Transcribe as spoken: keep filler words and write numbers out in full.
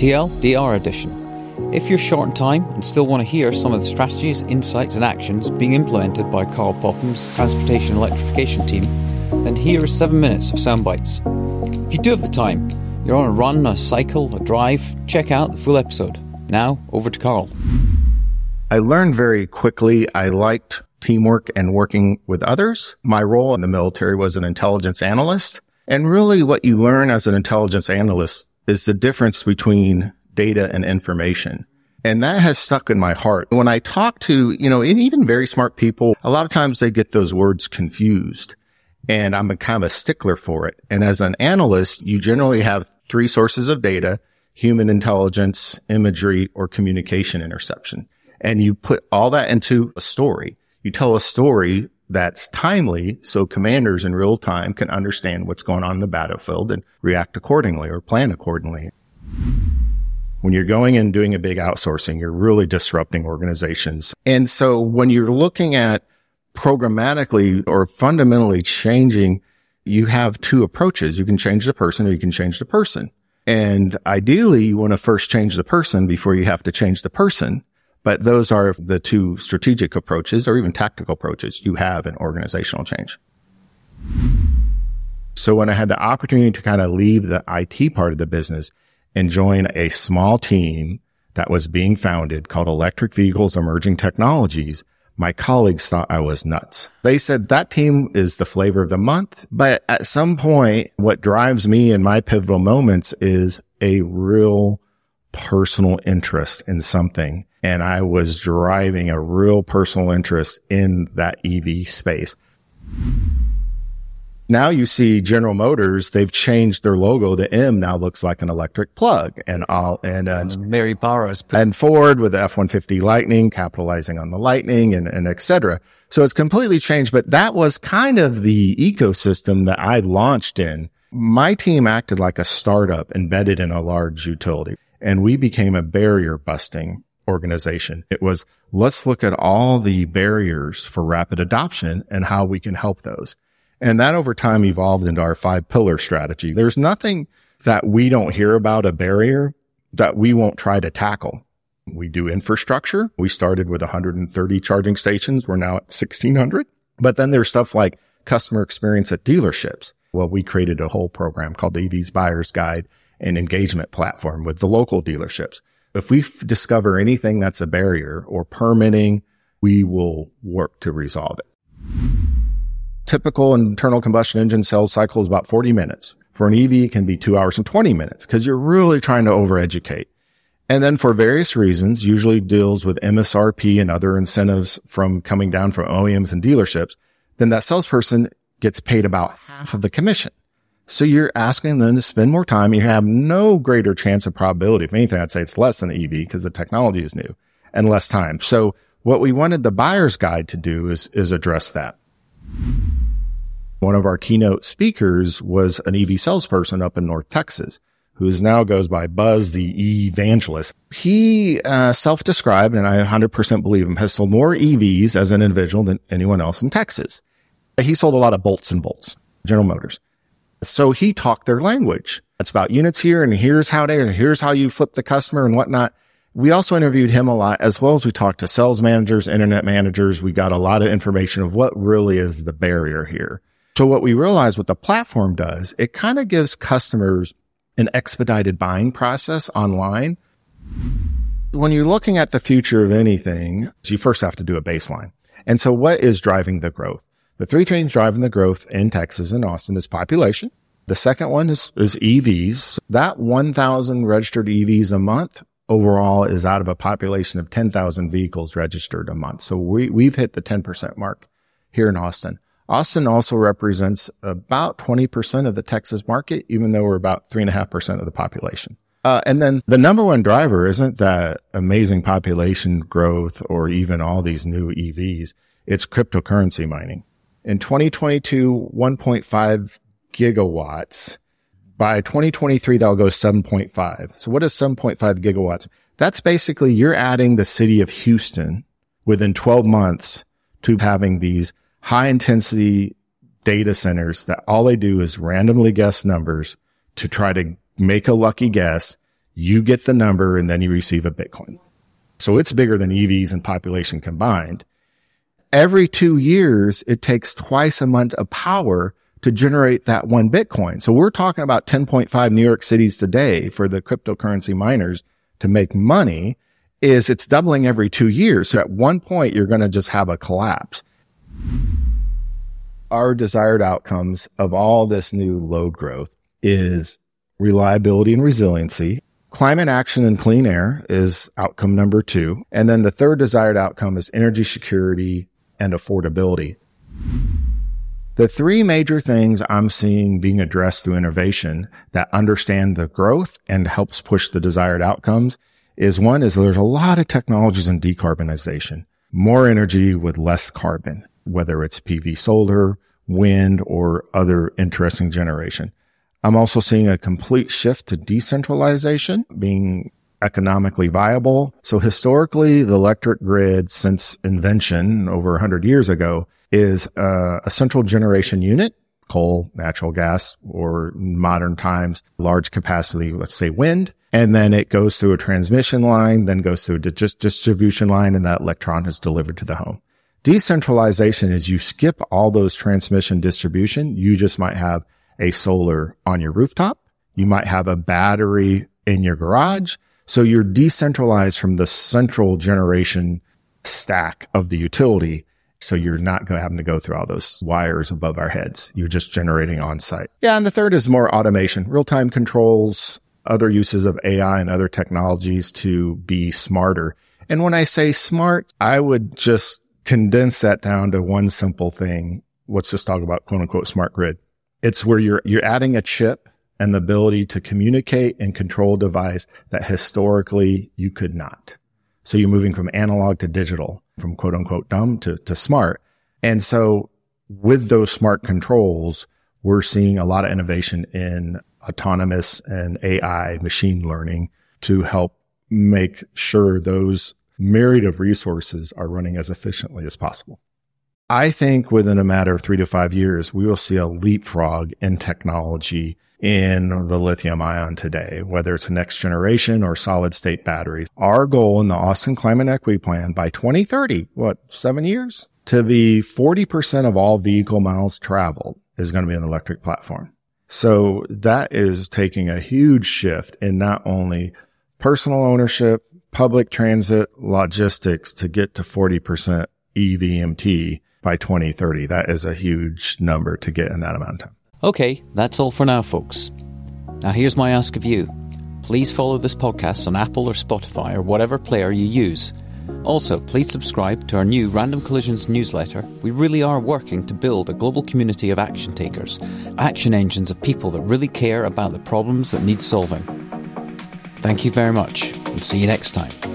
E T L D R edition. If you're short on time and still want to hear some of the strategies, insights and actions being implemented by Karl Popham's transportation electrification team, then here are seven minutes of sound bites. If you do have the time, you're on a run, a cycle, a drive, check out the full episode. Now, over to Karl. I learned very quickly. I liked teamwork and working with others. My role in the military was an intelligence analyst. And really what you learn as an intelligence analyst is the difference between data and information. And that has stuck in my heart. When I talk to, you know, even very smart people, a lot of times they get those words confused. And I'm a kind of a stickler for it. And as an analyst, you generally have three sources of data: human intelligence, imagery, or communication interception. And you put all that into a story. You tell a story that's timely so commanders in real time can understand what's going on in the battlefield and react accordingly or plan accordingly. When you're going and doing a big outsourcing, you're really disrupting organizations. And so when you're looking at programmatically or fundamentally changing, you have two approaches. You can change the person or you can change the person. And ideally, you want to first change the person before you have to change the person. But those are the two strategic approaches or even tactical approaches you have in organizational change. So when I had the opportunity to kind of leave the I T part of the business and join a small team that was being founded called Electric Vehicles Emerging Technologies, my colleagues thought I was nuts. They said that team is the flavor of the month. But at some point, what drives me in my pivotal moments is a real personal interest in something. And I was driving a real personal interest in that E V space. Now you see General Motors, they've changed their logo. The M now looks like an electric plug. And all, and, uh, Mary Barra. And Ford with the F one fifty Lightning, capitalizing on the Lightning and, and et cetera. So it's completely changed, but that was kind of the ecosystem that I launched in. My team acted like a startup embedded in a large utility. And we became a barrier busting organization. It was, let's look at all the barriers for rapid adoption and how we can help those. And that over time evolved into our five pillar strategy. There's nothing that we don't hear about a barrier that we won't try to tackle. We do infrastructure. We started with one hundred thirty charging stations. We're now at sixteen hundred. But then there's stuff like customer experience at dealerships. Well, we created a whole program called the E Vs Buyer's Guide and Engagement Platform with the local dealerships. If we f- discover anything that's a barrier or permitting, we will work to resolve it. Typical internal combustion engine sales cycle is about forty minutes. For an E V, it can be two hours and twenty minutes because you're really trying to overeducate. And then for various reasons, usually deals with M S R P and other incentives from coming down from O E Ms and dealerships, then that salesperson gets paid about half of the commission. So you're asking them to spend more time. You have no greater chance of probability. If anything, I'd say it's less than E V because the technology is new and less time. So what we wanted the buyer's guide to do is, is address that. One of our keynote speakers was an E V salesperson up in North Texas, who now goes by Buzz the Evangelist. He uh, self-described, and I one hundred percent believe him, has sold more E Vs as an individual than anyone else in Texas. He sold a lot of bolts and bolts, General Motors. So he talked their language. It's about units here, and here's how they, and here's how you flip the customer and whatnot. We also interviewed him a lot, as well as we talked to sales managers, internet managers. We got a lot of information of what really is the barrier here. So what we realized what the platform does, it kind of gives customers an expedited buying process online. When you're looking at the future of anything, you first have to do a baseline. And so what is driving the growth? The three things driving the growth in Texas and Austin is population. The second one is, is E Vs. That one thousand registered E Vs a month overall is out of a population of ten thousand vehicles registered a month. So we, we've hit the ten percent mark here in Austin. Austin also represents about twenty percent of the Texas market, even though we're about three point five percent of the population. Uh, and then the number one driver isn't that amazing population growth or even all these new E Vs. It's cryptocurrency mining. In twenty twenty-two, one point five gigawatts. By twenty twenty-three, that'll go seven point five. So what is seven point five gigawatts? That's basically you're adding the city of Houston within twelve months to having these high-intensity data centers that all they do is randomly guess numbers to try to make a lucky guess, you get the number, and then you receive a Bitcoin. So it's bigger than E Vs and population combined. Every two years, it takes twice a month of power to generate that one Bitcoin. So we're talking about ten point five New York Cities today for the cryptocurrency miners to make money. Is it's doubling every two years. So at one point, you're going to just have a collapse. Our desired outcomes of all this new load growth is reliability and resiliency. Climate action and clean air is outcome number two. And then the third desired outcome is energy security and affordability. The three major things I'm seeing being addressed through innovation that understand the growth and helps push the desired outcomes is one is there's a lot of technologies in decarbonization, more energy with less carbon, whether it's P V solar, wind, or other interesting generation. I'm also seeing a complete shift to decentralization being economically viable. So historically, the electric grid since invention over one hundred years ago is a, a central generation unit, coal, natural gas, or in modern times, large capacity, let's say wind. And then it goes through a transmission line, then goes through a di- distribution line, and that electron is delivered to the home. Decentralization is you skip all those transmission distribution. You just might have a solar on your rooftop. You might have a battery in your garage. So you're decentralized from the central generation stack of the utility. So you're not having to go through all those wires above our heads. You're just generating on site. Yeah. And the third is more automation, real-time controls, other uses of A I and other technologies to be smarter. And when I say smart, I would just condense that down to one simple thing. Let's just talk about quote unquote smart grid. It's where you're, you're adding a chip and the ability to communicate and control a device that historically you could not. So you're moving from analog to digital, from quote unquote dumb to, to smart. And so with those smart controls, we're seeing a lot of innovation in autonomous and A I machine learning to help make sure those myriad of resources are running as efficiently as possible. I think within a matter of three to five years, we will see a leapfrog in technology in the lithium ion today, whether it's next generation or solid state batteries. Our goal in the Austin Climate Equity Plan by twenty thirty, what, seven years? To be forty percent of all vehicle miles traveled is going to be an electric platform. So that is taking a huge shift in not only personal ownership, public transit, logistics to get to forty percent E V M T. By twenty thirty, that is a huge number to get in that amount of time. Okay, that's all for now, folks. Now, here's my ask of you. Please follow this podcast on Apple or Spotify or whatever player you use. Also, please subscribe to our new Random Collisions newsletter. We really are working to build a global community of action takers, action engines of people that really care about the problems that need solving. Thank you very much, and see you next time.